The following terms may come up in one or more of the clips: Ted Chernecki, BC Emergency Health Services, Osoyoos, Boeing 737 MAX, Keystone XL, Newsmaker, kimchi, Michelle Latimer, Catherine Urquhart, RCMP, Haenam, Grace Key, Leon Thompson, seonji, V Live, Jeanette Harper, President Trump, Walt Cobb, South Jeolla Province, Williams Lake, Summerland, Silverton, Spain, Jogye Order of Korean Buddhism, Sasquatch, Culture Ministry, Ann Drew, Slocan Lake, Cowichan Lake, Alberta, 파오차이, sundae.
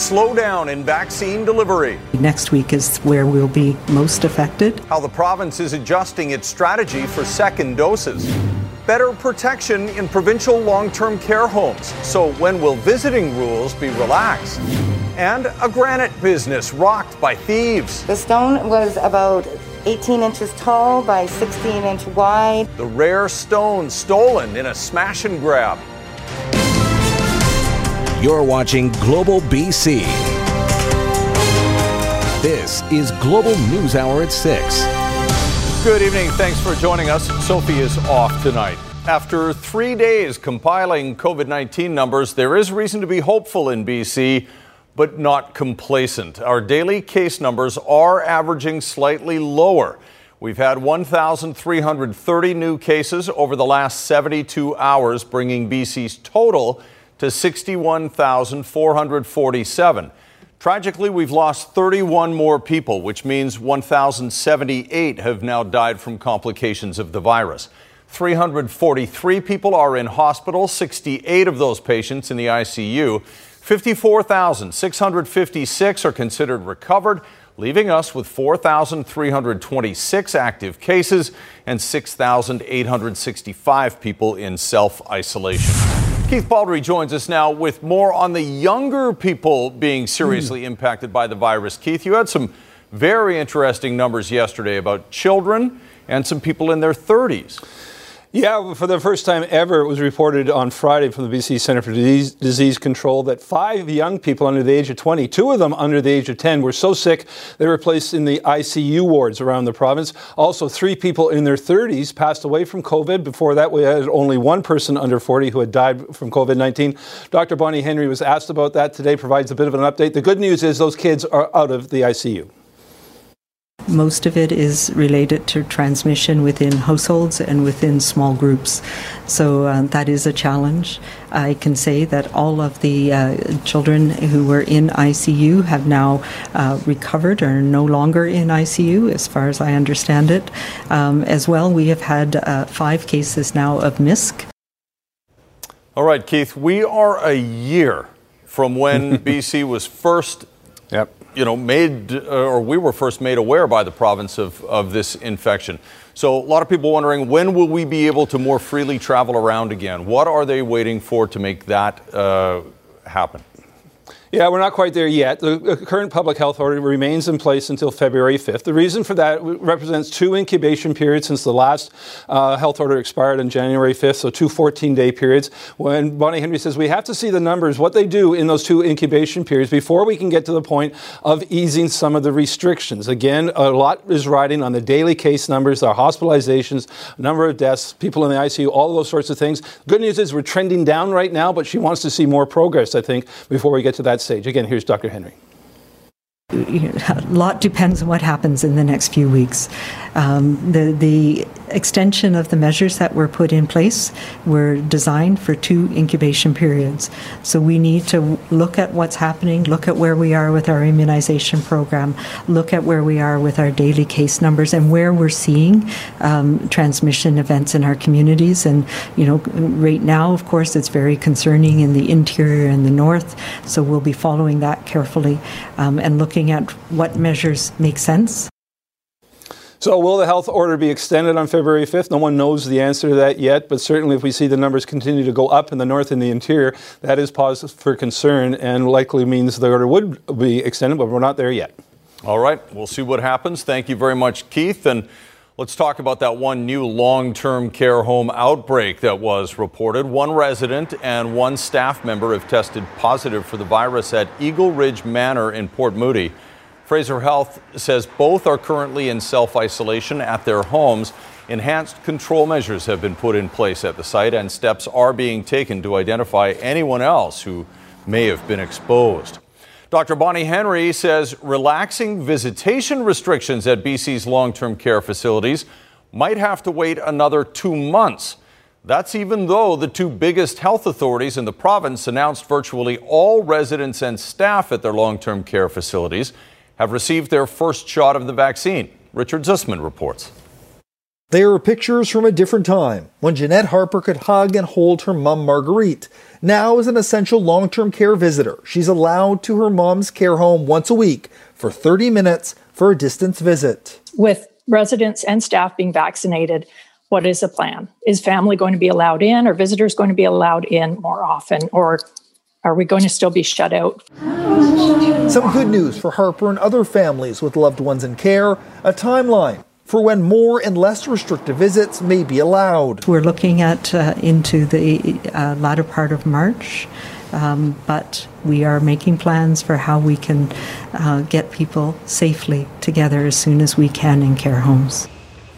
Slowdown in vaccine delivery. Next week is where we'll be most affected. How the province is adjusting its strategy for second doses. Better protection in provincial long-term care homes. So when will visiting rules be relaxed? And a granite business rocked by thieves. The stone was about 18 inches tall by 16 inch wide. The rare stone stolen in a smash and grab. You're watching Global BC. This is Global News Hour at 6. Good evening. Thanks for joining us. Sophie is off tonight. After 3 days compiling COVID-19 numbers, there is reason to be hopeful in BC, but not complacent. Our daily case numbers are averaging slightly lower. We've had 1,330 new cases over the last 72 hours, bringing BC's total to 61,447. Tragically, we've lost 31 more people, which means 1,078 have now died from complications of the virus. 343 people are in hospital, 68 of those patients in the ICU. 54,656 are considered recovered, leaving us with 4,326 active cases and 6,865 people in self-isolation. Keith Baldry joins us now with more on the younger people being seriously impacted by the virus. Keith, you had some very interesting numbers yesterday about children and some people in their 30s. Yeah, for the first time ever, it was reported on Friday from the BC Centre for Disease Control that 5 young people under the age of 20, 2 of them under the age of 10, were so sick they were placed in the ICU wards around the province. Also, 3 people in their 30s passed away from COVID. Before that, we had only 1 person under 40 who had died from COVID-19. Dr. Bonnie Henry was asked about that today, provides a bit of an update. The good news is those kids are out of the ICU. Most of it is related to transmission within households and within small groups. So that is a challenge. I can say that all of the children who were in ICU have now recovered or are no longer in ICU, as far as I understand it. As well, we have had 5 cases now of MISC. All right, Keith, we are a year from when BC was first we were first made aware by the province of this infection. So a lot of people wondering, when will we be able to more freely travel around again? What are they waiting for to make that happen? Yeah, we're not quite there yet. The current public health order remains in place until February 5th. The reason for that represents 2 incubation periods since the last health order expired on January 5th, so 2 14-day periods. When Bonnie Henry says we have to see the numbers, what they do in those 2 incubation periods before we can get to the point of easing some of the restrictions. Again, a lot is riding on the daily case numbers, our hospitalizations, number of deaths, people in the ICU, all of those sorts of things. Good news is we're trending down right now, but she wants to see more progress, I think, before we get to that stage. Again, here's Dr. Henry. A lot depends on what happens in the next few weeks. The extension of the measures that were put in place were designed for 2 incubation periods. So we need to look at what's happening, look at where we are with our immunization program, look at where we are with our daily case numbers, and where we're seeing transmission events in our communities. And, you know, right now, of course, it's very concerning in the interior and the north. So we'll be following that carefully and looking at what measures make sense. So will the health order be extended on February 5th? No one knows the answer to that yet, but certainly if we see the numbers continue to go up in the north and the interior, that is cause for concern and likely means the order would be extended, but we're not there yet. All right, we'll see what happens. Thank you very much, Keith. And let's talk about that one new long-term care home outbreak that was reported. 1 resident and 1 staff member have tested positive for the virus at Eagle Ridge Manor in Port Moody. Fraser Health says both are currently in self-isolation at their homes. Enhanced control measures have been put in place at the site, and steps are being taken to identify anyone else who may have been exposed. Dr. Bonnie Henry says relaxing visitation restrictions at BC's long-term care facilities might have to wait another 2 months. That's even though the 2 biggest health authorities in the province announced virtually all residents and staff at their long-term care facilities have received their first shot of the vaccine. Richard Zussman reports. They are pictures from a different time, when Jeanette Harper could hug and hold her mum Marguerite. Now, as an essential long-term care visitor, she's allowed to her mom's care home once a week for 30 minutes for a distance visit. With residents and staff being vaccinated, what is the plan? Is family going to be allowed in? Are visitors going to be allowed in more often? Or are we going to still be shut out? Some good news for Harper and other families with loved ones in care, a timeline for when more and less restrictive visits may be allowed. We're looking at into the latter part of March, but we are making plans for how we can get people safely together as soon as we can in care homes.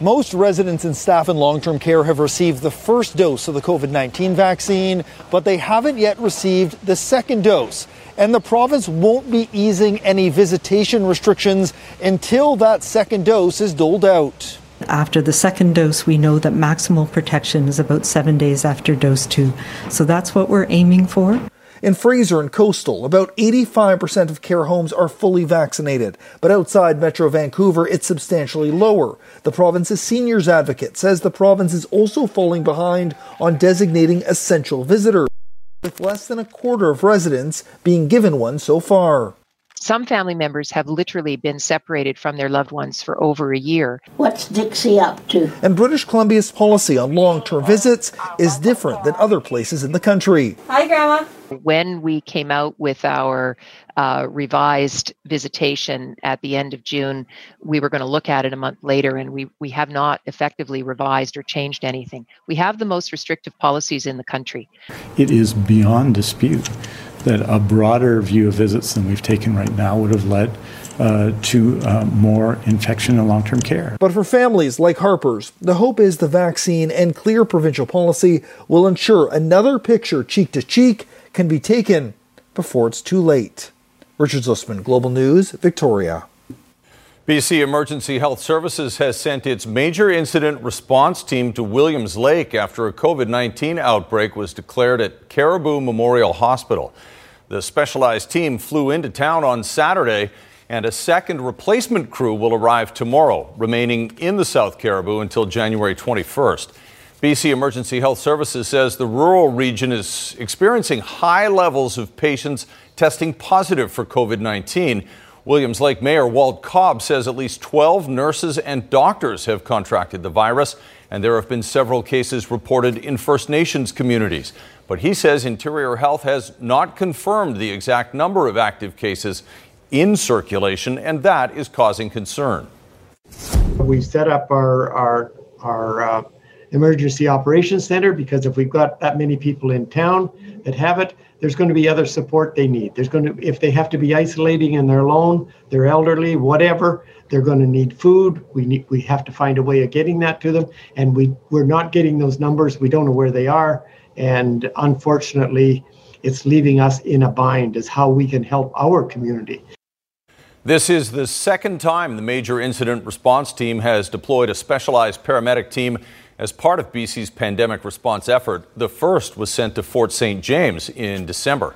Most residents and staff in long-term care have received the first dose of the COVID-19 vaccine, but they haven't yet received the second dose. And the province won't be easing any visitation restrictions until that second dose is doled out. After the second dose, we know that maximal protection is about 7 days after dose 2. So that's what we're aiming for. In Fraser and Coastal, about 85% of care homes are fully vaccinated, but outside Metro Vancouver, it's substantially lower. The province's seniors advocate says the province is also falling behind on designating essential visitors, with less than a quarter of residents being given one so far. Some family members have literally been separated from their loved ones for over a year. What's Dixie up to? And British Columbia's policy on long-term visits is different than other places in the country. Hi, Grandma. When we came out with our revised visitation at the end of June, we were going to look at it a month later, and we have not effectively revised or changed anything. We have the most restrictive policies in the country. It is beyond dispute that a broader view of visits than we've taken right now would have led to more infection in long-term care. But for families like Harper's, the hope is the vaccine and clear provincial policy will ensure another picture cheek to cheek can be taken before it's too late. Richard Zussman, Global News, Victoria. BC Emergency Health Services has sent its major incident response team to Williams Lake after a COVID-19 outbreak was declared at Caribou Memorial Hospital. The specialized team flew into town on Saturday, and a second replacement crew will arrive tomorrow, remaining in the South Caribou until January 21st. BC Emergency Health Services says the rural region is experiencing high levels of patients testing positive for COVID-19. Williams Lake Mayor Walt Cobb says at least 12 nurses and doctors have contracted the virus, and there have been several cases reported in First Nations communities. But he says Interior Health has not confirmed the exact number of active cases in circulation, and that is causing concern. We set up our emergency operations center because if we've got that many people in town that have it, there's going to be other support they need. There's going to, if they have to be isolating and they're alone, they're elderly, whatever, they're going to need food. We have to find a way of getting that to them. And we're not getting those numbers. We don't know where they are. And unfortunately, it's leaving us in a bind as how we can help our community. This is the second time the major incident response team has deployed a specialized paramedic team as part of BC's pandemic response effort. The first was sent to Fort St. James in December.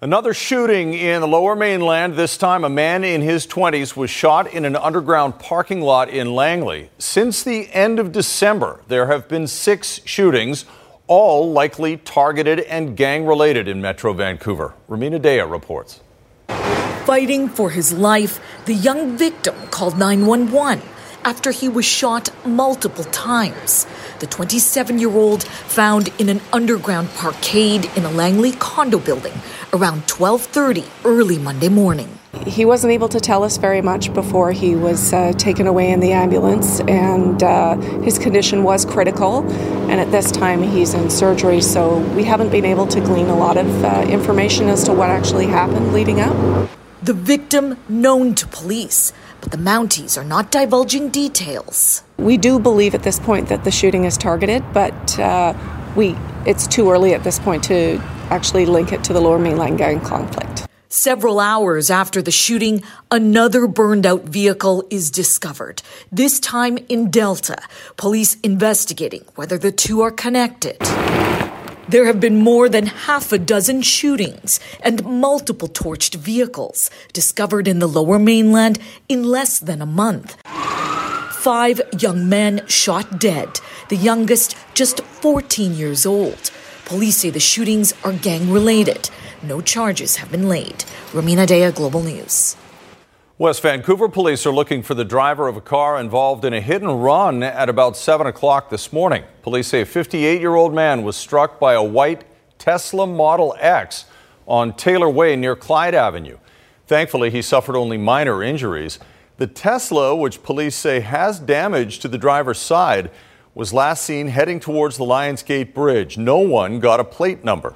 Another shooting in the Lower Mainland. This time, a man in his 20s was shot in an underground parking lot in Langley. Since the end of December, there have been 6 shootings, all likely targeted and gang-related in Metro Vancouver. Ramina Dea reports. Fighting for his life, the young victim called 911. After he was shot multiple times. The 27-year-old found in an underground parkade in a Langley condo building around 12:30 early Monday morning. He wasn't able to tell us very much before he was taken away in the ambulance, and his condition was critical, and at this time he's in surgery, so we haven't been able to glean a lot of information as to what actually happened leading up. The victim known to police, but the Mounties are not divulging details. We do believe at this point that the shooting is targeted, but it's too early at this point to actually link it to the Lower Mainland gang conflict. Several hours after the shooting, another burned-out vehicle is discovered, this time in Delta. Police investigating whether the two are connected. There have been more than half a dozen shootings and multiple torched vehicles discovered in the Lower Mainland in less than a month. 5 young men shot dead, the youngest just 14 years old. Police say the shootings are gang-related. No charges have been laid. Ramina Dea, Global News. West Vancouver police are looking for the driver of a car involved in a hit-and-run at about 7 o'clock this morning. Police say a 58-year-old man was struck by a white Tesla Model X on Taylor Way near Clyde Avenue. Thankfully, he suffered only minor injuries. The Tesla, which police say has damage to the driver's side, was last seen heading towards the Lions Gate Bridge. No one got a plate number.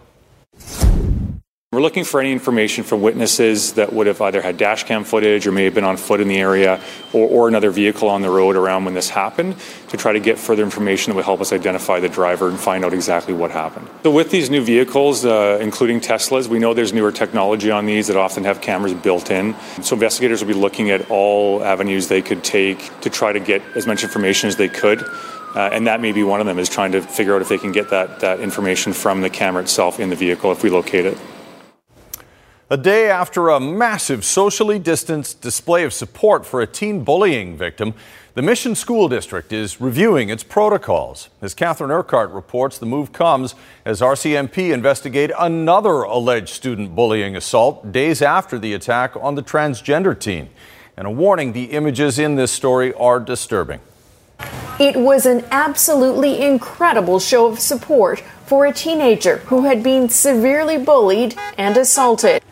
We're looking for any information from witnesses that would have either had dash cam footage or may have been on foot in the area or another vehicle on the road around when this happened to try to get further information that would help us identify the driver and find out exactly what happened. So with these new vehicles, including Teslas, we know there's newer technology on these that often have cameras built in. So investigators will be looking at all avenues they could take to try to get as much information as they could. And that may be one of them, is trying to figure out if they can get that information from the camera itself in the vehicle if we locate it. A day after a massive socially distanced display of support for a teen bullying victim, the Mission School District is reviewing its protocols. As Catherine Urquhart reports, the move comes as RCMP investigate another alleged student bullying assault days after the attack on the transgender teen. And a warning, the images in this story are disturbing. It was an absolutely incredible show of support for a teenager who had been severely bullied and assaulted.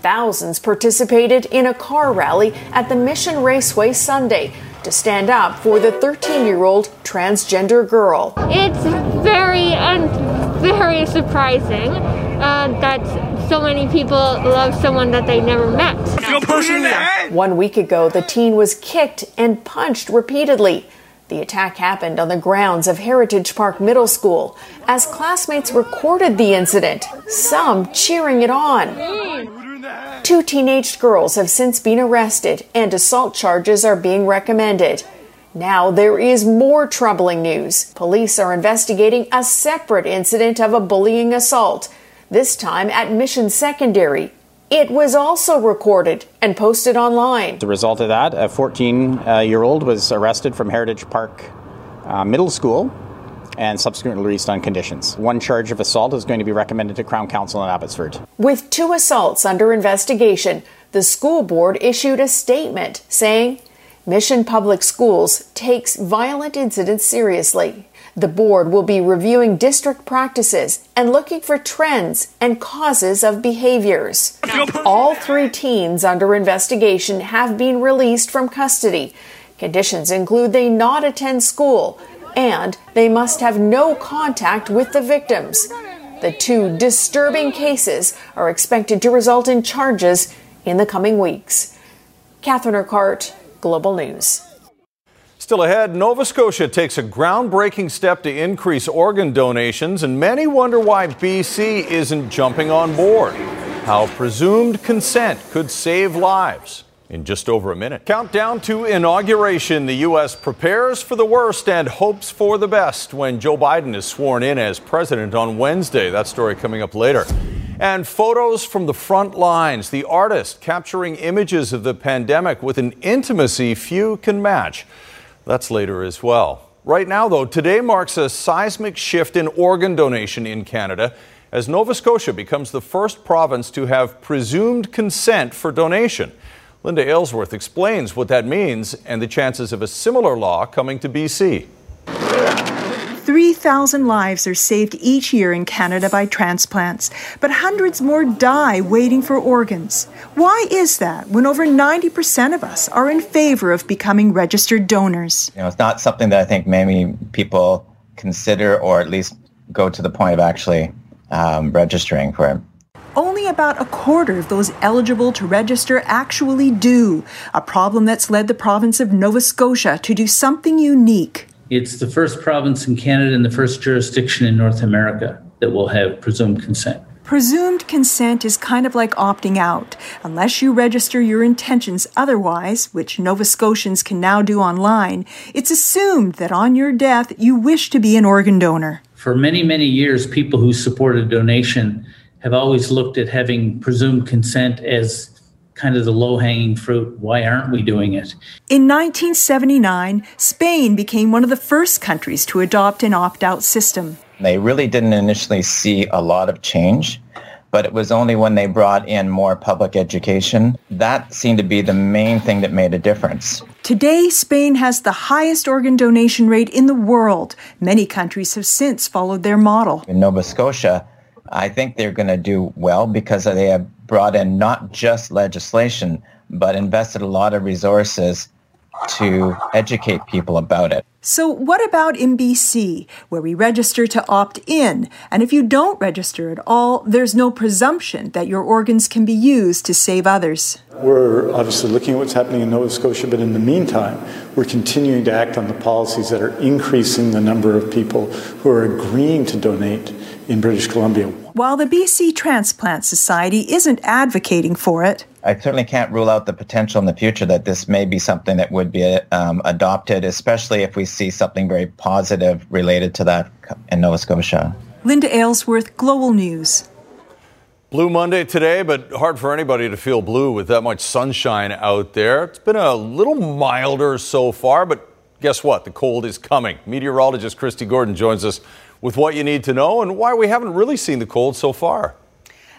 Thousands participated in a car rally at the Mission Raceway Sunday to stand up for the 13-year-old transgender girl. It's very surprising that so many people love someone that they never met. One week ago, the teen was kicked and punched repeatedly. The attack happened on the grounds of Heritage Park Middle School. As classmates recorded the incident, some cheering it on. 2 teenage girls have since been arrested and assault charges are being recommended. Now there is more troubling news. Police are investigating a separate incident of a bullying assault, this time at Mission Secondary. It was also recorded and posted online. As a result of that, a 14-year-old was arrested from Heritage Park Middle School and subsequently released on conditions. One charge of assault is going to be recommended to Crown Council in Abbotsford. With 2 assaults under investigation, the school board issued a statement saying, Mission Public Schools takes violent incidents seriously. The board will be reviewing district practices and looking for trends and causes of behaviors. All 3 teens under investigation have been released from custody. Conditions include they not attend school and they must have no contact with the victims. The 2 disturbing cases are expected to result in charges in the coming weeks. Catherine Urquhart, Global News. Still ahead, Nova Scotia takes a groundbreaking step to increase organ donations, and many wonder why BC isn't jumping on board. How presumed consent could save lives in just over a minute. Countdown to inauguration. The U.S. prepares for the worst and hopes for the best when Joe Biden is sworn in as president on Wednesday. That story coming up later. And photos from the front lines. The artist capturing images of the pandemic with an intimacy few can match. That's later as well. Right now, though, today marks a seismic shift in organ donation in Canada as Nova Scotia becomes the first province to have presumed consent for donation. Linda Aylesworth explains what that means and the chances of a similar law coming to BC. 3,000 lives are saved each year in Canada by transplants, but hundreds more die waiting for organs. Why is that when over 90% of us are in favor of becoming registered donors? You know, it's not something that I think many people consider or at least go to the point of actually registering for it. Only about a quarter of those eligible to register actually do, a problem that's led the province of Nova Scotia to do something unique. It's the first province in Canada and the first jurisdiction in North America that will have presumed consent. Presumed consent is kind of like opting out. Unless you register your intentions otherwise, which Nova Scotians can now do online, it's assumed that on your death you wish to be an organ donor. For many, many years, people who supported donation have always looked at having presumed consent as kind of the low-hanging fruit. Why aren't we doing it? In 1979, Spain became one of the first countries to adopt an opt-out system. They really didn't initially see a lot of change, but it was only when they brought in more public education. That seemed to be the main thing that made a difference. Today, Spain has the highest organ donation rate in the world. Many countries have since followed their model. In Nova Scotia, I think they're going to do well because they have brought in not just legislation, but invested a lot of resources to educate people about it. So what about in BC, where we register to opt in? And if you don't register at all, there's no presumption that your organs can be used to save others. We're obviously looking at what's happening in Nova Scotia, but in the meantime, we're continuing to act on the policies that are increasing the number of people who are agreeing to donate in British Columbia. While the BC Transplant Society isn't advocating for it, I certainly can't rule out the potential in the future that this may be something that would be adopted, especially if we see something very positive related to that in Nova Scotia. Linda Aylesworth, Global News. Blue Monday today, but hard for anybody to feel blue with that much sunshine out there. It's been a little milder so far, but guess what? The cold is coming. Meteorologist Christy Gordon joins us with what you need to know and why we haven't really seen the cold so far.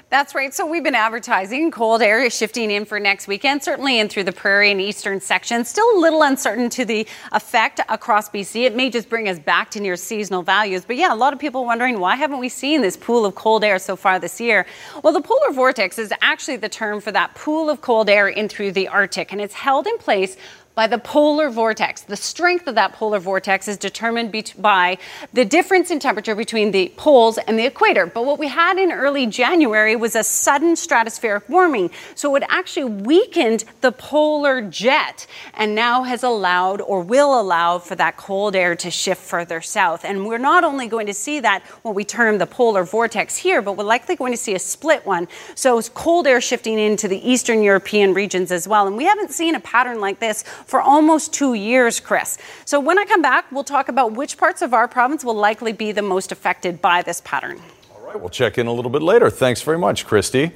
That's right. So we've been advertising cold air is shifting in for next weekend, certainly in through the prairie and eastern section. Still a little uncertain to the effect across BC. It may just bring us back to near seasonal values. But yeah, a lot of people wondering, why haven't we seen this pool of cold air so far this year? Well, the polar vortex is actually the term for that pool of cold air in through the Arctic, and it's held in place by the polar vortex. The strength of that polar vortex is determined by the difference in temperature between the poles and the equator. But what we had in early January was a sudden stratospheric warming. So it actually weakened the polar jet and now has allowed or will allow for that cold air to shift further south. And we're not only going to see that, what we term the polar vortex here, but we're likely going to see a split one. So it's cold air shifting into the Eastern European regions as well. And we haven't seen a pattern like this for almost 2 years, Chris. So when I come back, we'll talk about which parts of our province will likely be the most affected by this pattern. All right, we'll check in a little bit later. Thanks very much, Christy.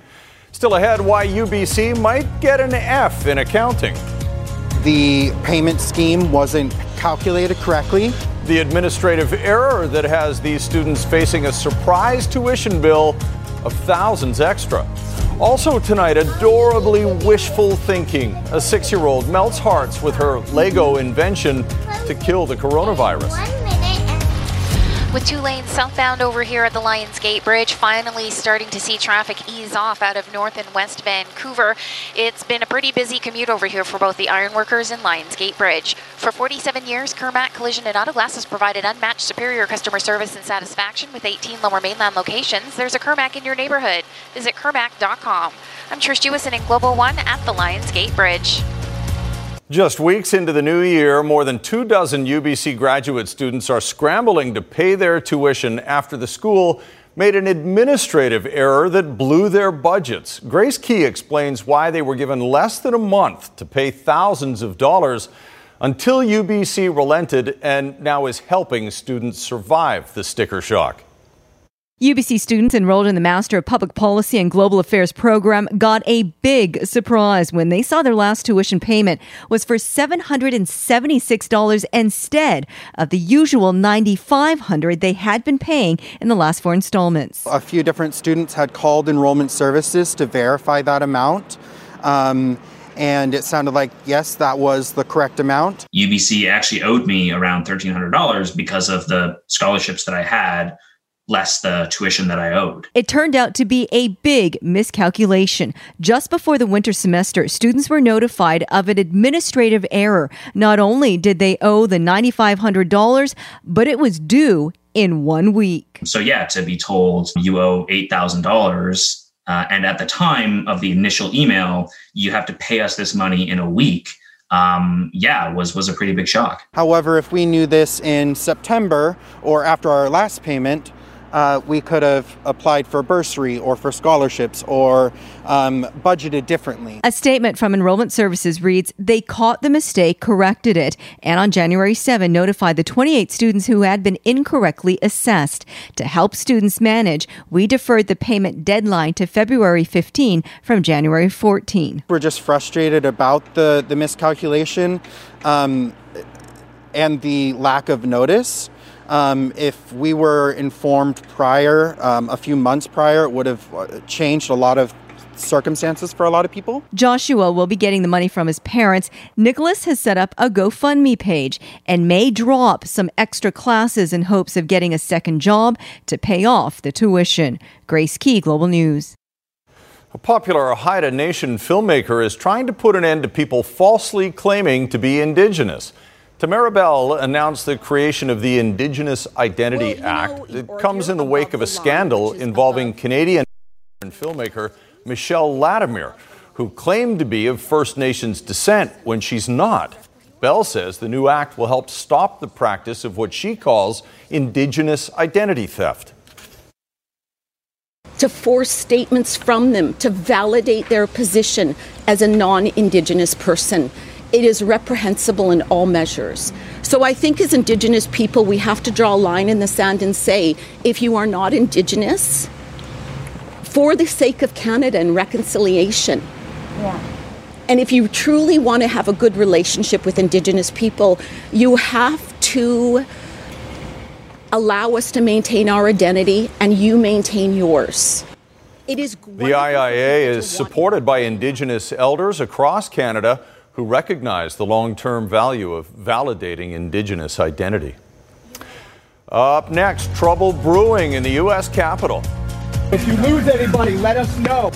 Still ahead, why UBC might get an F in accounting. The payment scheme wasn't calculated correctly. The administrative error that has these students facing a surprise tuition bill of thousands extra. Also tonight, adorably wishful thinking. A 6-year-old melts hearts with her Lego invention to kill the coronavirus. 1 minute. With two lanes southbound over here at the Lions Gate Bridge, finally starting to see traffic ease off out of North and West Vancouver. It's been a pretty busy commute over here for both the ironworkers and Lions Gate Bridge. For 47 years, Kirmac Collision and Auto Glass has provided unmatched superior customer service and satisfaction with 18 Lower Mainland locations. There's a Kirmac in your neighborhood. Visit Kirmac.com. I'm Trish Jewison in Global One at the Lions Gate Bridge. Just weeks into the new year, more than 24 UBC graduate students are scrambling to pay their tuition after the school made an administrative error that blew their budgets. Grace Key explains why they were given less than a month to pay thousands of dollars until UBC relented and now is helping students survive the sticker shock. UBC students enrolled in the Master of Public Policy and Global Affairs program got a big surprise when they saw their last tuition payment was for $776 instead of the usual $9,500 they had been paying in the last four installments. A few different students had called Enrollment Services to verify that amount. And it sounded like, yes, that was the correct amount. UBC actually owed me around $1,300 because of the scholarships that I had, less the tuition that I owed. It turned out to be a big miscalculation. Just before the winter semester, students were notified of an administrative error. Not only did they owe the $9,500, but it was due in 1 week. So yeah, to be told you owe $8,000, and at the time of the initial email, you have to pay us this money in a week, was a pretty big shock. However, if we knew this in September or after our last payment, we could have applied for bursary or for scholarships or budgeted differently. A statement from Enrollment Services reads, they caught the mistake, corrected it, and on January 7 notified the 28 students who had been incorrectly assessed. To help students manage, we deferred the payment deadline to February 15 from January 14. We're just frustrated about the miscalculation and the lack of notice. If we were informed prior, a few months prior, it would have changed a lot of circumstances for a lot of people. Joshua will be getting the money from his parents. Nicholas has set up a GoFundMe page and may draw up some extra classes in hopes of getting a second job to pay off the tuition. Grace Key, Global News. A popular Oneida Nation filmmaker is trying to put an end to people falsely claiming to be Indigenous. Tamara Bell announced the creation of the Indigenous Identity Act. It comes in the wake of a scandal involving Canadian filmmaker Michelle Latimer, who claimed to be of First Nations descent when she's not. Bell says the new act will help stop the practice of what she calls Indigenous identity theft. To force statements from them to validate their position as a non-Indigenous person. It is reprehensible in all measures. So I think as Indigenous people, we have to draw a line in the sand and say, if you are not Indigenous, for the sake of Canada and reconciliation, and if you truly want to have a good relationship with Indigenous people, you have to allow us to maintain our identity and you maintain yours. It is the IIA is supported by Indigenous elders across Canada who recognize the long-term value of validating Indigenous identity. Up next, trouble brewing in the U.S. Capitol. If you lose anybody, let us know.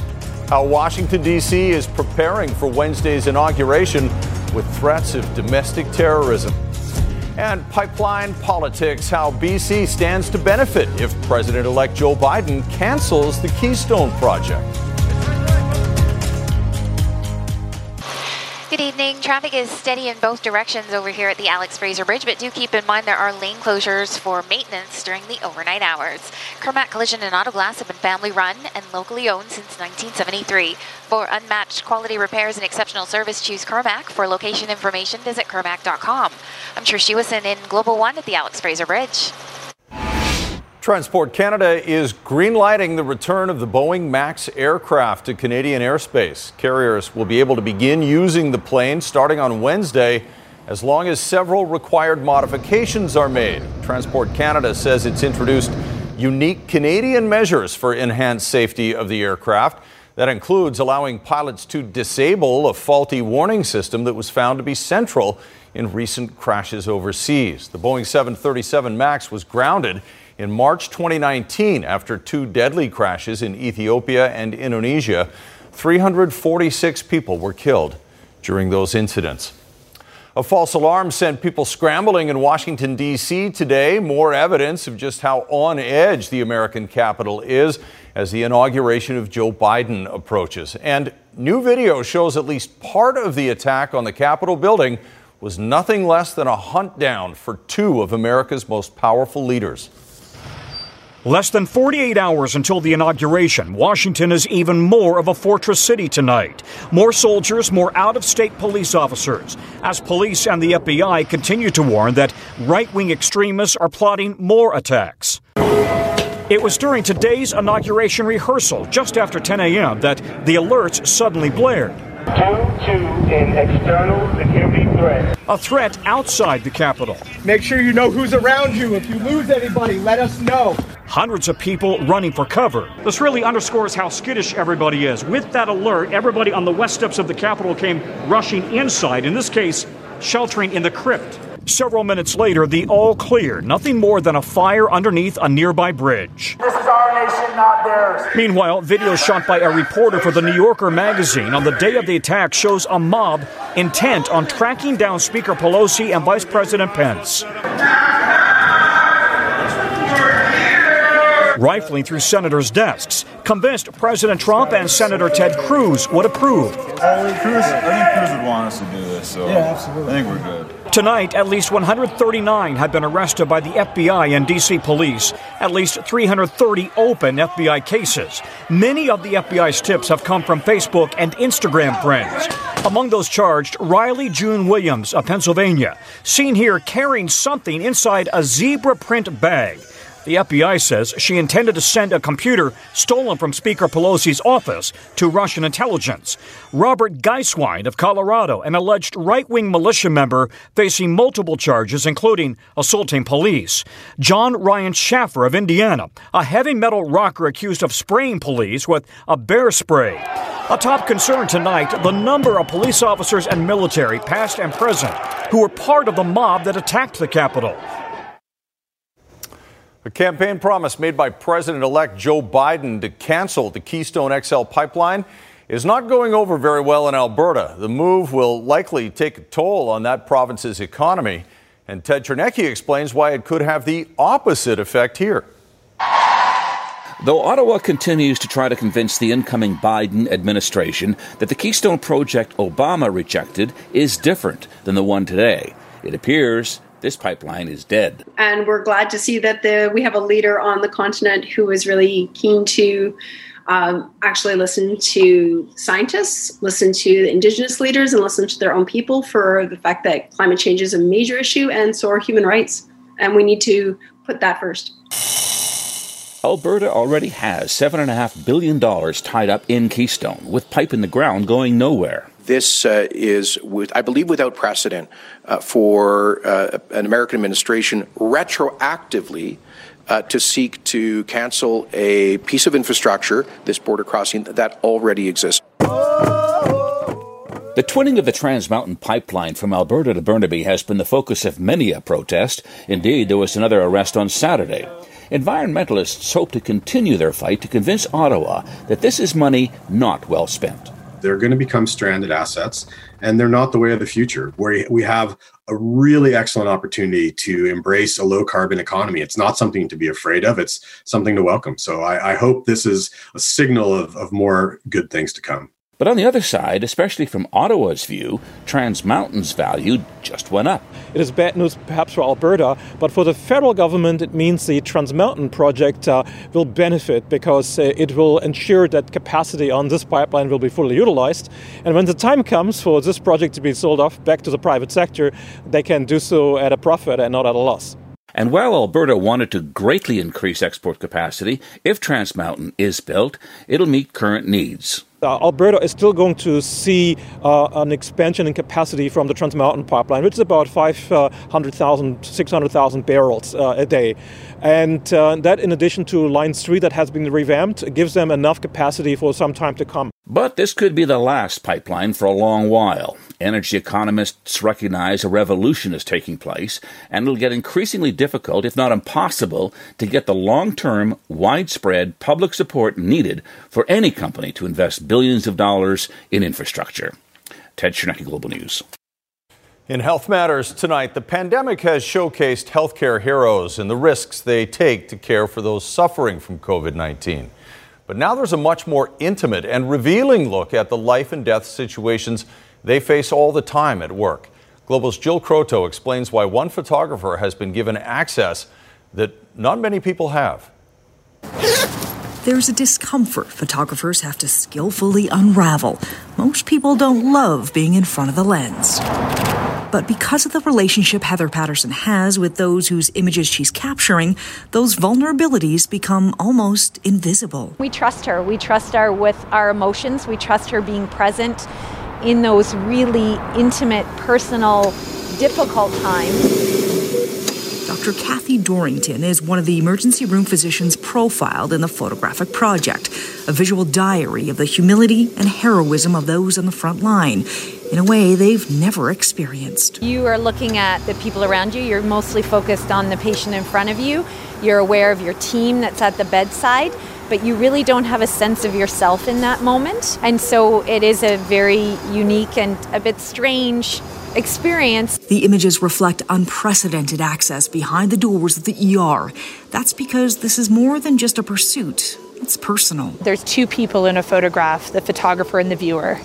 How Washington, D.C. is preparing for Wednesday's inauguration with threats of domestic terrorism. And pipeline politics, how B.C. stands to benefit if President-elect Joe Biden cancels the Keystone project. Good evening. Traffic is steady in both directions over here at the Alex Fraser Bridge, but do keep in mind there are lane closures for maintenance during the overnight hours. Kirmac Collision and Auto Glass have been family run and locally owned since 1973. For unmatched quality repairs and exceptional service, choose Kirmac. For location information, visit Kirmac.com. I'm Trish Ewison in Global One at the Alex Fraser Bridge. Transport Canada is greenlighting the return of the Boeing MAX aircraft to Canadian airspace. Carriers will be able to begin using the plane starting on Wednesday as long as several required modifications are made. Transport Canada says it's introduced unique Canadian measures for enhanced safety of the aircraft. That includes allowing pilots to disable a faulty warning system that was found to be central in recent crashes overseas. The Boeing 737 MAX was grounded in March 2019, after two deadly crashes in Ethiopia and Indonesia. 346 people were killed during those incidents. A false alarm sent people scrambling in Washington, D.C. today. More evidence of just how on edge the American Capitol is as the inauguration of Joe Biden approaches. And new video shows at least part of the attack on the Capitol building was nothing less than a hunt down for two of America's most powerful leaders. Less than 48 hours until the inauguration, Washington is even more of a fortress city tonight. More soldiers, more out-of-state police officers, as police and the FBI continue to warn that right-wing extremists are plotting more attacks. It was during today's inauguration rehearsal, just after 10 a.m., that the alerts suddenly blared. Due to an external security threat. A threat outside the Capitol. Make sure you know who's around you. If you lose anybody, let us know. Hundreds of people running for cover. This really underscores how skittish everybody is. With that alert, everybody on the west steps of the Capitol came rushing inside, in this case, sheltering in the crypt. Several minutes later, the all clear, nothing more than a fire underneath a nearby bridge. This is our nation, not theirs. Meanwhile, video shot by a reporter for the New Yorker magazine on the day of the attack shows a mob intent on tracking down Speaker Pelosi and Vice President Pence. rifling through senators' desks, convinced President Trump and Senator Ted Cruz would approve. I think Cruz would want us to do this, so yeah, absolutely. I think we're good. Tonight, at least 139 have been arrested by the FBI and D.C. police, at least 330 open FBI cases. Many of the FBI's tips have come from Facebook and Instagram friends. Among those charged, Riley June Williams of Pennsylvania, seen here carrying something inside a zebra print bag. The FBI says she intended to send a computer stolen from Speaker Pelosi's office to Russian intelligence. Robert Geiswein of Colorado, an alleged right-wing militia member facing multiple charges, including assaulting police. John Ryan Schaffer of Indiana, a heavy metal rocker accused of spraying police with a bear spray. A top concern tonight, the number of police officers and military, past and present, who were part of the mob that attacked the Capitol. A campaign promise made by President-elect Joe Biden to cancel the Keystone XL pipeline is not going over very well in Alberta. The move will likely take a toll on that province's economy. And Ted Chernecki explains why it could have the opposite effect here. Though Ottawa continues to try to convince the incoming Biden administration that the Keystone project Obama rejected is different than the one today, it appears this pipeline is dead. And we're glad to see that we have a leader on the continent who is really keen to actually listen to scientists, listen to Indigenous leaders, and listen to their own people for the fact that climate change is a major issue and so are human rights. And we need to put that first. Alberta already has $7.5 billion tied up in Keystone, with pipe in the ground going nowhere. This is, I believe, without precedent for an American administration retroactively to seek to cancel a piece of infrastructure, this border crossing, that already exists. The twinning of the Trans Mountain pipeline from Alberta to Burnaby has been the focus of many a protest. Indeed, there was another arrest on Saturday. Environmentalists hope to continue their fight to convince Ottawa that this is money not well spent. They're going to become stranded assets, and they're not the way of the future, where we have a really excellent opportunity to embrace a low-carbon economy. It's not something to be afraid of. It's something to welcome. So I hope this is a signal of more good things to come. But on the other side, especially from Ottawa's view, Trans Mountain's value just went up. It is bad news perhaps for Alberta, but for the federal government it means the Trans Mountain project will benefit because it will ensure that capacity on this pipeline will be fully utilized. And when the time comes for this project to be sold off back to the private sector, they can do so at a profit and not at a loss. And while Alberta wanted to greatly increase export capacity, if Trans Mountain is built, it'll meet current needs. Alberta is still going to see an expansion in capacity from the Trans Mountain pipeline, which is about 500,000, 600,000 barrels a day. And that, in addition to Line 3 that has been revamped, gives them enough capacity for some time to come. But this could be the last pipeline for a long while. Energy economists recognize a revolution is taking place, and it'll get increasingly difficult, if not impossible, to get the long-term, widespread public support needed for any company to invest billions of dollars in infrastructure. Ted Chernecki, Global News. In Health Matters tonight, the pandemic has showcased healthcare heroes and the risks they take to care for those suffering from COVID-19. But now there's a much more intimate and revealing look at the life and death situations they face all the time at work. Global's Jill Croteau explains why one photographer has been given access that not many people have. There's a discomfort photographers have to skillfully unravel. Most people don't love being in front of the lens. But because of the relationship Heather Patterson has with those whose images she's capturing, those vulnerabilities become almost invisible. We trust her. We trust her with our emotions. We trust her being present in those really intimate, personal, difficult times. Dr. Kathy Dorrington is one of the emergency room physicians profiled in the photographic project, a visual diary of the humility and heroism of those on the front line, in a way they've never experienced. You are looking at the people around you. You're mostly focused on the patient in front of you. You're aware of your team that's at the bedside. but you really don't have a sense of yourself in that moment. And so it is a very unique and a bit strange experience. The images reflect unprecedented access behind the doors of the ER. That's because this is more than just a pursuit. It's personal. There's two people in a photograph, the photographer and the viewer.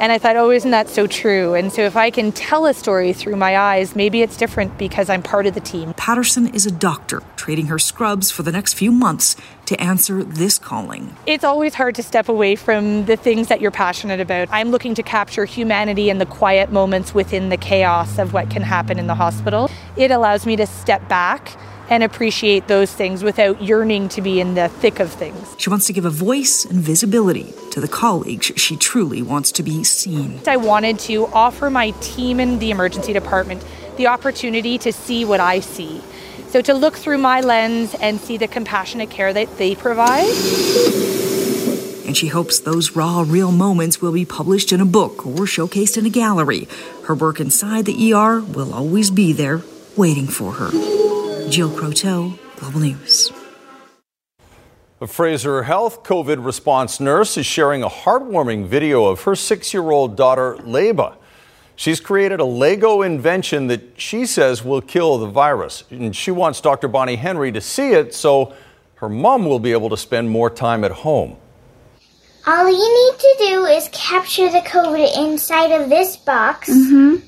And I thought, oh, isn't that so true? And so if I can tell a story through my eyes, maybe it's different because I'm part of the team. Patterson is a doctor, trading her scrubs for the next few months to answer this calling. It's always hard to step away from the things that you're passionate about. I'm looking to capture humanity and the quiet moments within the chaos of what can happen in the hospital. It allows me to step back and appreciate those things without yearning to be in the thick of things. She wants to give a voice and visibility to the colleagues she truly wants to be seen. I wanted to offer my team in the emergency department the opportunity to see what I see. So to look through my lens and see the compassionate care that they provide. And she hopes those raw, real moments will be published in a book or showcased in a gallery. Her work inside the ER will always be there, waiting for her. Jill Croteau, Global News. Fraser Health COVID response nurse is sharing a heartwarming video of her six-year-old daughter, Leyba. She's created a Lego invention that she says will kill the virus. And she wants Dr. Bonnie Henry to see it so her mom will be able to spend more time at home. All you need to do is capture the COVID inside of this box, close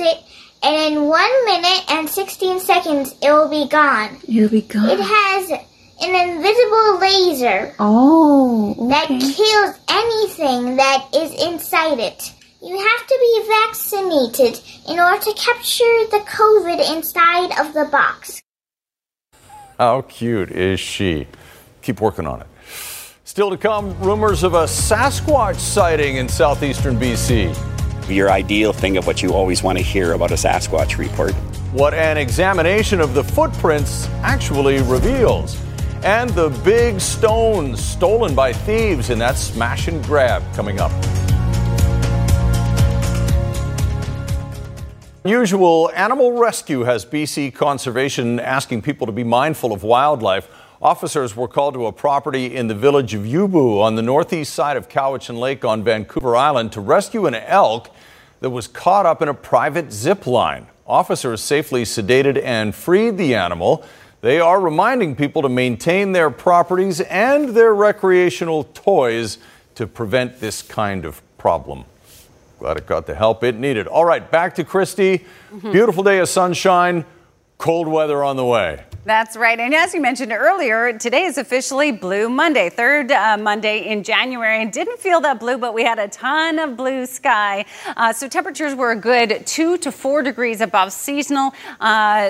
it, and in 1 minute and 16 seconds, it will be gone. It'll be gone. It has an invisible laser. Oh, okay. That kills anything that is inside it. You have to be vaccinated in order to capture the COVID inside of the box. How cute is she? Keep working on it. Still to come, rumors of a Sasquatch sighting in southeastern BC. Your ideal thing of what you always want to hear about a Sasquatch report. What an examination of the footprints actually reveals. And the big stones stolen by thieves in that smash and grab coming up. Unusual animal rescue has BC Conservation asking people to be mindful of wildlife. Officers were called to a property in the village of Yubu on the northeast side of Cowichan Lake on Vancouver Island to rescue an elk that was caught up in a private zip line. Officers safely sedated and freed the animal. They are reminding people to maintain their properties and their recreational toys to prevent this kind of problem. Glad it got the help it needed. All right, back to Christy. Beautiful day of sunshine. Cold weather on the way. That's right. And as you mentioned earlier, today is officially Blue Monday, third Monday in January. Didn't feel that blue, but we had a ton of blue sky. So temperatures were a good 2 to 4 degrees above seasonal.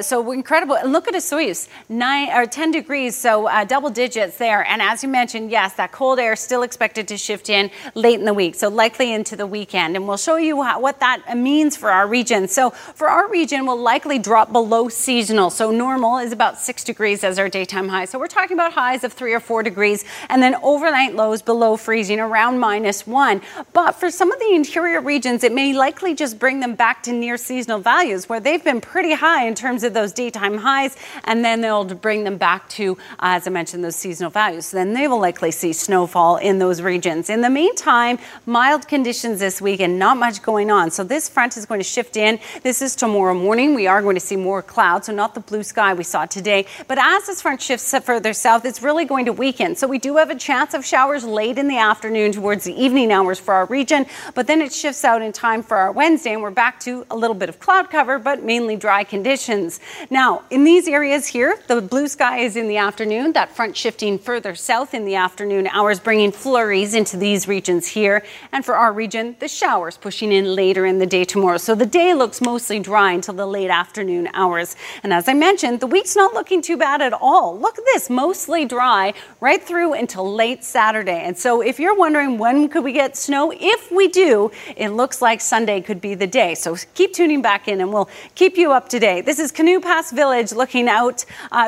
So incredible. And look at Osoyoos, 9 or 10 degrees. So double digits there. And as you mentioned, yes, that cold air still expected to shift in late in the week. So likely into the weekend. And we'll show you what that means for our region. So for our region, we'll likely drop below seasonal. So normal is about 6 degrees as our daytime high. So we're talking about highs of 3 or 4 degrees and then overnight lows below freezing around -1. But for some of the interior regions, it may likely just bring them back to near seasonal values where they've been pretty high in terms of those daytime highs. And then they'll bring them back to, as I mentioned, those seasonal values. So then they will likely see snowfall in those regions. In the meantime, mild conditions this week and not much going on. So this front is going to shift in. This is tomorrow morning. We are going to see more clouds, so not the blue sky we saw today. But as this front shifts further south, it's really going to weaken. So we do have a chance of showers late in the afternoon towards the evening hours for our region. But then it shifts out in time for our Wednesday, and we're back to a little bit of cloud cover, but mainly dry conditions. Now, in these areas here, the blue sky is in the afternoon. That front shifting further south in the afternoon hours, bringing flurries into these regions here. And for our region, the showers pushing in later in the day tomorrow. So the day looks mostly dry until the late afternoon hours. And as I mentioned, the week's not looking too bad at all. Look at this, mostly dry right through until late Saturday. And so if you're wondering when could we get snow, if we do, it looks like Sunday could be the day. So keep tuning back in and we'll keep you up to date. This is Canoe Pass Village looking out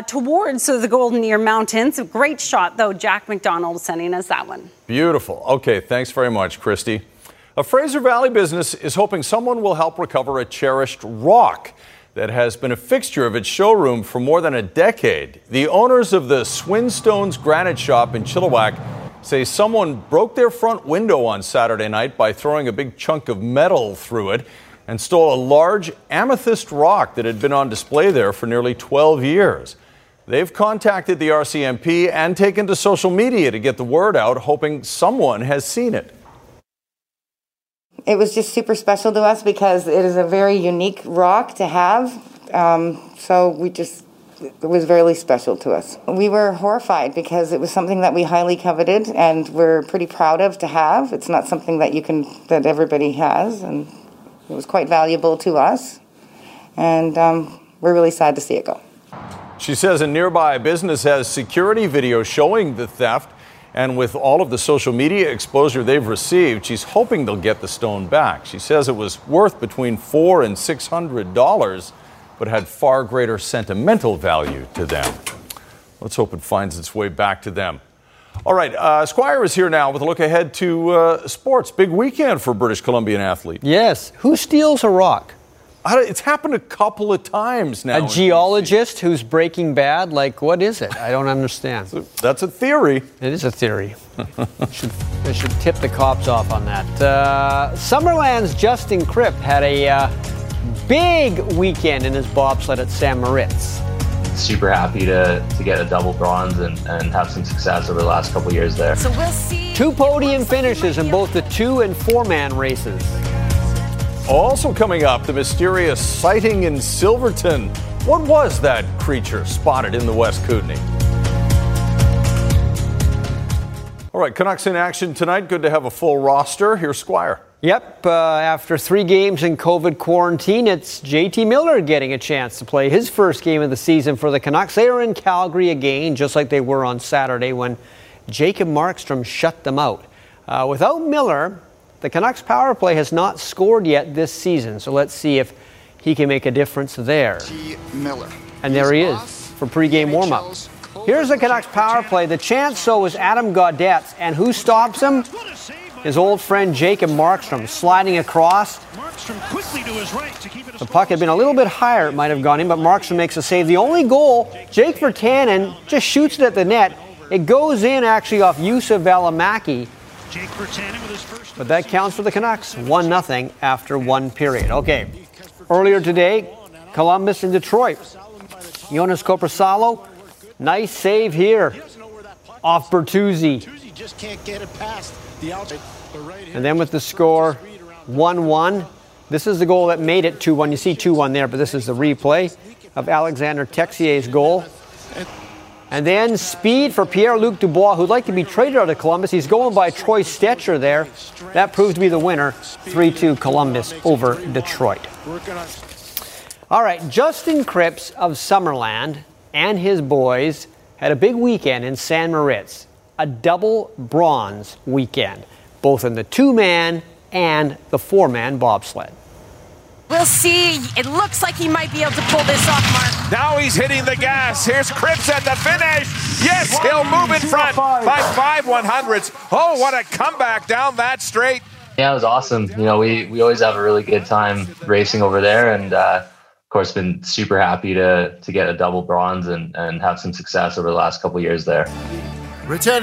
towards the Golden Ear Mountains. A great shot though, Jack McDonald sending us that one. Beautiful. Okay, thanks very much, Christy. A Fraser Valley business is hoping someone will help recover a cherished rock. that has been a fixture of its showroom for more than a decade. The owners of the Swinstones Granite Shop in Chilliwack say someone broke their front window on Saturday night by throwing a big chunk of metal through it and stole a large amethyst rock that had been on display there for nearly 12 years. They've contacted the RCMP and taken to social media to get the word out, hoping someone has seen it. It was just super special to us because it is a very unique rock to have. It was really special to us. We were horrified because it was something that we highly coveted and we're pretty proud of to have. It's not something that that everybody has, and it was quite valuable to us. And we're really sad to see it go. She says a nearby business has security video showing the theft, and with all of the social media exposure they've received, she's hoping they'll get the stone back. She says it was worth between $400 and $600. But had far greater sentimental value to them. Let's hope it finds its way back to them. All right, Squire is here now with a look ahead to sports. Big weekend for British Columbian athletes. Yes. Who steals a rock? It's happened a couple of times now. A geologist who's Breaking Bad? Like, what is it? I don't understand. That's a theory. It is a theory. I should tip the cops off on that. Summerland's Justin Kripp had a... big weekend in his bobsled at St. Moritz. Super happy to get a double bronze and have some success over the last couple years there. So we'll see. Two podium finishes in both the 2 and 4 man races. Also coming up, the mysterious sighting in Silverton. What was that creature spotted in the West Kootenay? All right, Canucks in action tonight. Good to have a full roster. Here's Squire. Yep, after 3 games in COVID quarantine, it's JT Miller getting a chance to play his first game of the season for the Canucks. They are in Calgary again, just like they were on Saturday when Jacob Markstrom shut them out. Without Miller, the Canucks power play has not scored yet this season, so let's see if he can make a difference there. Miller. And there he is for pregame warm-up. Here's the Canucks power play. The chance, so is Adam Gaudette, and who stops him? His old friend Jacob Markstrom sliding across. Markstrom quickly to his right to keep it. The puck had been a little bit higher, it might have gone in, but Markstrom makes a save. The only goal, Jake Virtanen just shoots it at the net. It goes in actually off Yusuf Valimaki. But that counts for the Canucks. 1-0 after 1 period. Okay. Earlier today, Columbus and Detroit. Jonas Korpisalo, nice save here off Bertuzzi. Bertuzzi just can't get it past. And then with the score 1-1, this is the goal that made it 2-1. You see 2-1 there, but this is the replay of Alexander Texier's goal. And then speed for Pierre-Luc Dubois, who'd like to be traded out of Columbus. He's going by Troy Stetcher there. That proved to be the winner, 3-2 Columbus over Detroit. All right, Justin Kripp of Summerland and his boys had a big weekend in St. Moritz. A double bronze weekend, both in the 2-man and the 4-man bobsled. We'll see. It looks like he might be able to pull this off, Mark. Now he's hitting the gas. Here's Kripp at the finish. Yes, he'll move in front by 5/100ths. Oh, what a comeback down that straight. Yeah, it was awesome. You know, we always have a really good time racing over there, and of course, been super happy to get a double bronze and have some success over the last couple of years there. Returning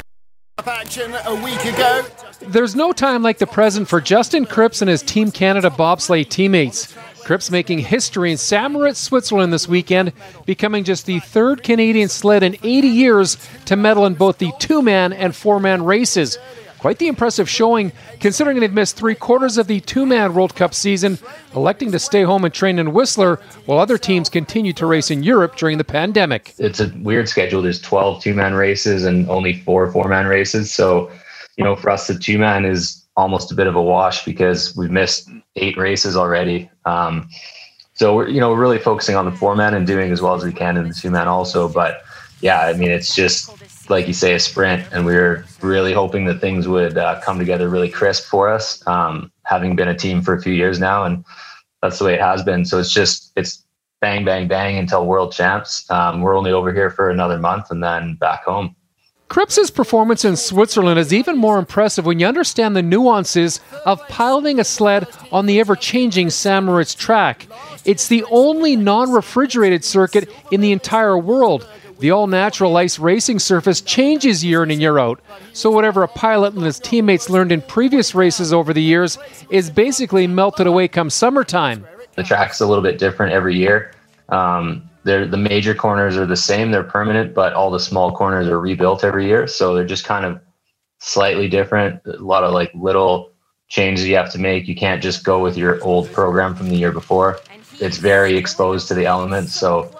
up action a week ago. There's no time like the present for Justin Kripp and his Team Canada bobsleigh teammates. Kripp making history in St. Moritz, Switzerland this weekend, becoming just the 3rd Canadian sled in 80 years to medal in both the 2-man and 4-man races. Quite the impressive showing, considering they've missed 3/4 of the 2-man World Cup season, electing to stay home and train in Whistler, while other teams continue to race in Europe during the pandemic. It's a weird schedule. There's 12 2-man races and only 4 4-man races. So, you know, for us, the 2-man is almost a bit of a wash because we've missed 8 races already. So, we're really focusing on the 4-man and doing as well as we can in the 2-man also. But, yeah, I mean, it's just... like you say, a sprint, and we were really hoping that things would come together really crisp for us, having been a team for a few years now, and that's the way it has been. So it's bang, bang, bang until world champs. We're only over here for another month and then back home. Cripps' performance in Switzerland is even more impressive when you understand the nuances of piloting a sled on the ever-changing St. Moritz track. It's the only non-refrigerated circuit in the entire world. The all-natural ice racing surface changes year in and year out, so whatever a pilot and his teammates learned in previous races over the years is basically melted away come summertime. The track's a little bit different every year. The major corners are the same, they're permanent, but all the small corners are rebuilt every year, so they're just kind of slightly different. A lot of like little changes you have to make. You can't just go with your old program from the year before. It's very exposed to the elements, so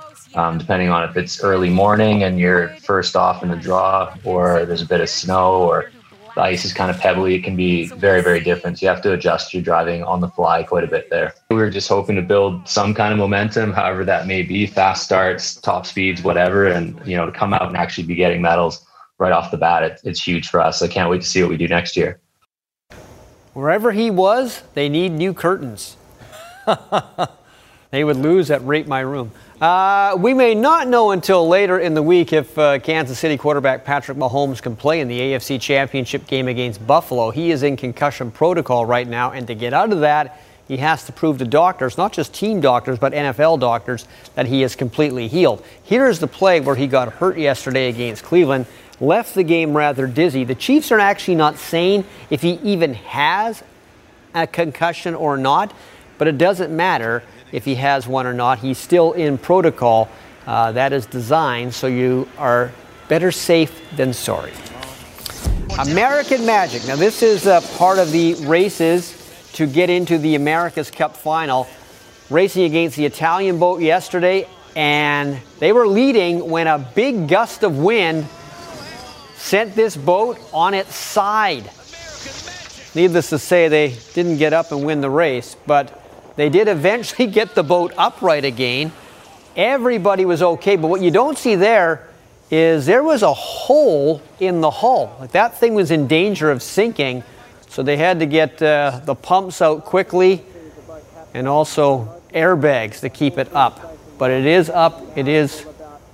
depending on if it's early morning and you're first off in the draw, or there's a bit of snow, or the ice is kind of pebbly, it can be very, very different. So you have to adjust your driving on the fly quite a bit there. We were just hoping to build some kind of momentum, however that may be, fast starts, top speeds, whatever, and to come out and actually be getting medals right off the bat, it's huge for us. I can't wait to see what we do next year. Wherever he was, they need new curtains. They would lose at Rate My Room. We may not know until later in the week if Kansas City quarterback Patrick Mahomes can play in the AFC Championship game against Buffalo. He is in concussion protocol right now, and to get out of that, he has to prove to doctors, not just team doctors, but NFL doctors, that he is completely healed. Here's the play where he got hurt yesterday against Cleveland, left the game rather dizzy. The Chiefs are actually not saying if he even has a concussion or not, but it doesn't matter if he has one or not. He's still in protocol. That is designed so you are better safe than sorry. American Magic. Now, this is part of the races to get into the America's Cup final. Racing against the Italian boat yesterday, and they were leading when a big gust of wind sent this boat on its side. Needless to say, they didn't get up and win the race, but they did eventually get the boat upright again. Everybody was okay, but what you don't see there is there was a hole in the hull. Like, that thing was in danger of sinking, so they had to get the pumps out quickly and also airbags to keep it up. But it is up, it is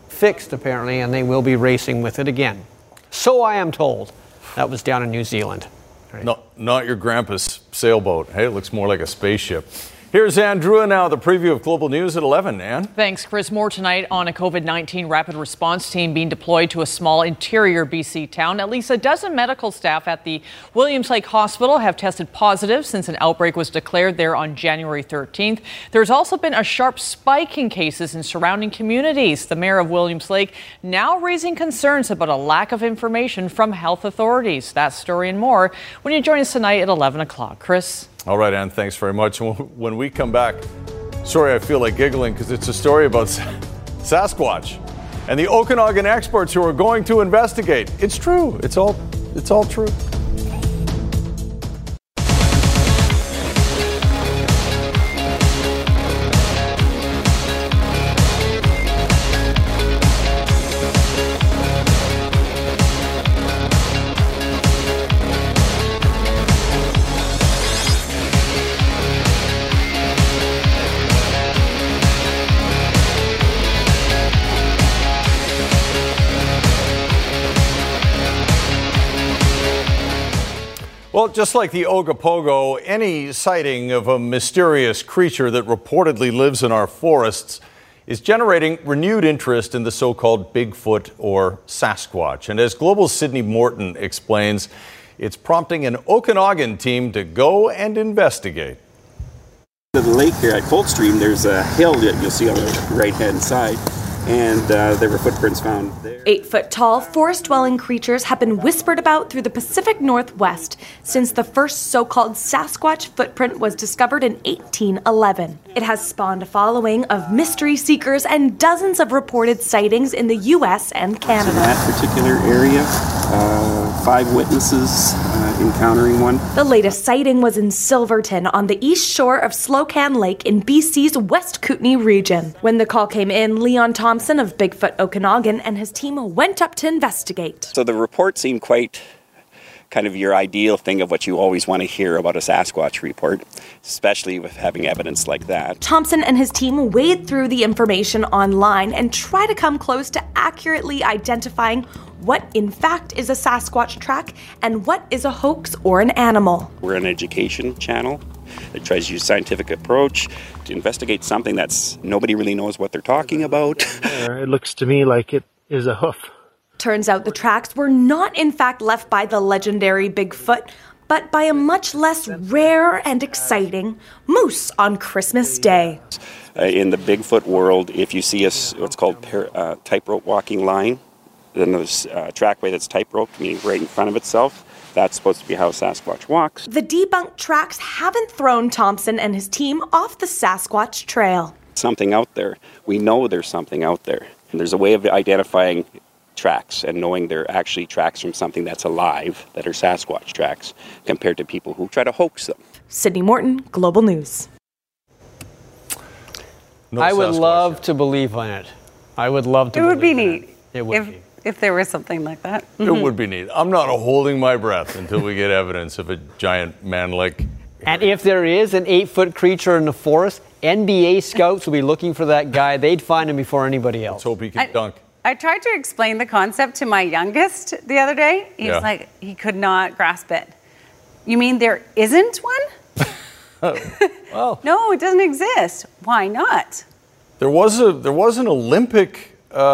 fixed apparently, and they will be racing with it again. So I am told. That was down in New Zealand. Right. No, not your grandpa's sailboat. Hey, it looks more like a spaceship. Here's Ann Drew, and now the preview of Global News at 11, Ann. Thanks, Chris. More tonight on a COVID-19 rapid response team being deployed to a small interior BC town. At least a dozen medical staff at the Williams Lake Hospital have tested positive since an outbreak was declared there on January 13th. There's also been a sharp spike in cases in surrounding communities. The mayor of Williams Lake now raising concerns about a lack of information from health authorities. That story and more when you join us tonight at 11 o'clock. Chris? All right, Ann, thanks very much. When we come back, sorry, I feel like giggling because it's a story about Sasquatch and the Okanagan experts who are going to investigate. It's true. It's all true. Well, just like the Ogopogo, any sighting of a mysterious creature that reportedly lives in our forests is generating renewed interest in the so-called Bigfoot or Sasquatch. And as Global's Sydney Morton explains, it's prompting an Okanagan team to go and investigate. The lake here at Coldstream, there's a hill that you'll see on the right-hand side, and there were footprints found there. 8-foot-tall, forest-dwelling creatures have been whispered about through the Pacific Northwest since the first so-called Sasquatch footprint was discovered in 1811. It has spawned a following of mystery seekers and dozens of reported sightings in the U.S. and Canada. So in that particular area, 5 witnesses encountering one. The latest sighting was in Silverton on the east shore of Slocan Lake in BC's West Kootenay region. When the call came in, Leon Thompson of Bigfoot Okanagan and his team went up to investigate. So the report seemed quite kind of your ideal thing of what you always want to hear about a Sasquatch report, especially with having evidence like that. Thompson and his team wade through the information online and try to come close to accurately identifying what in fact is a Sasquatch track and what is a hoax or an animal. We're an education channel that tries to use scientific approach to investigate something that's nobody really knows what they're talking about. It looks to me like it is a hoof. Turns out the tracks were not in fact left by the legendary Bigfoot, but by a much less rare and exciting moose on Christmas Day. In the Bigfoot world, if you see a, what's called tightrope walking line, then there's a trackway that's tightrope, meaning right in front of itself. That's supposed to be how Sasquatch walks. The debunked tracks haven't thrown Thompson and his team off the Sasquatch trail. Something out there. We know there's something out there. And there's a way of identifying tracks and knowing they're actually tracks from something that's alive, that are Sasquatch tracks, compared to people who try to hoax them. Sydney Morton, Global News. No, I would love to believe on it. I would love to believe it. It would be neat. If there was something like that. Mm-hmm. It would be neat. I'm not holding my breath until we get evidence of a giant man-like. And if there is an 8-foot creature in the forest, NBA scouts will be looking for that guy. They'd find him before anybody else. Let's hope he can dunk. I tried to explain the concept to my youngest the other day. He was like, he could not grasp it. You mean there isn't one? Well, no, it doesn't exist. Why not? There was an Olympic one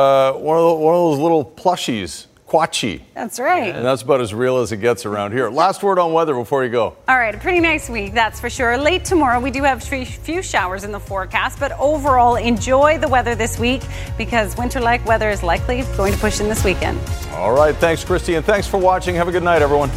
of those little plushies, quachi. That's right. And that's about as real as it gets around here. Last word on weather before you go. All right, a pretty nice week, that's for sure. Late tomorrow, we do have a few showers in the forecast, but overall, enjoy the weather this week because winter-like weather is likely going to push in this weekend. All right, thanks, Christy, and thanks for watching. Have a good night, everyone.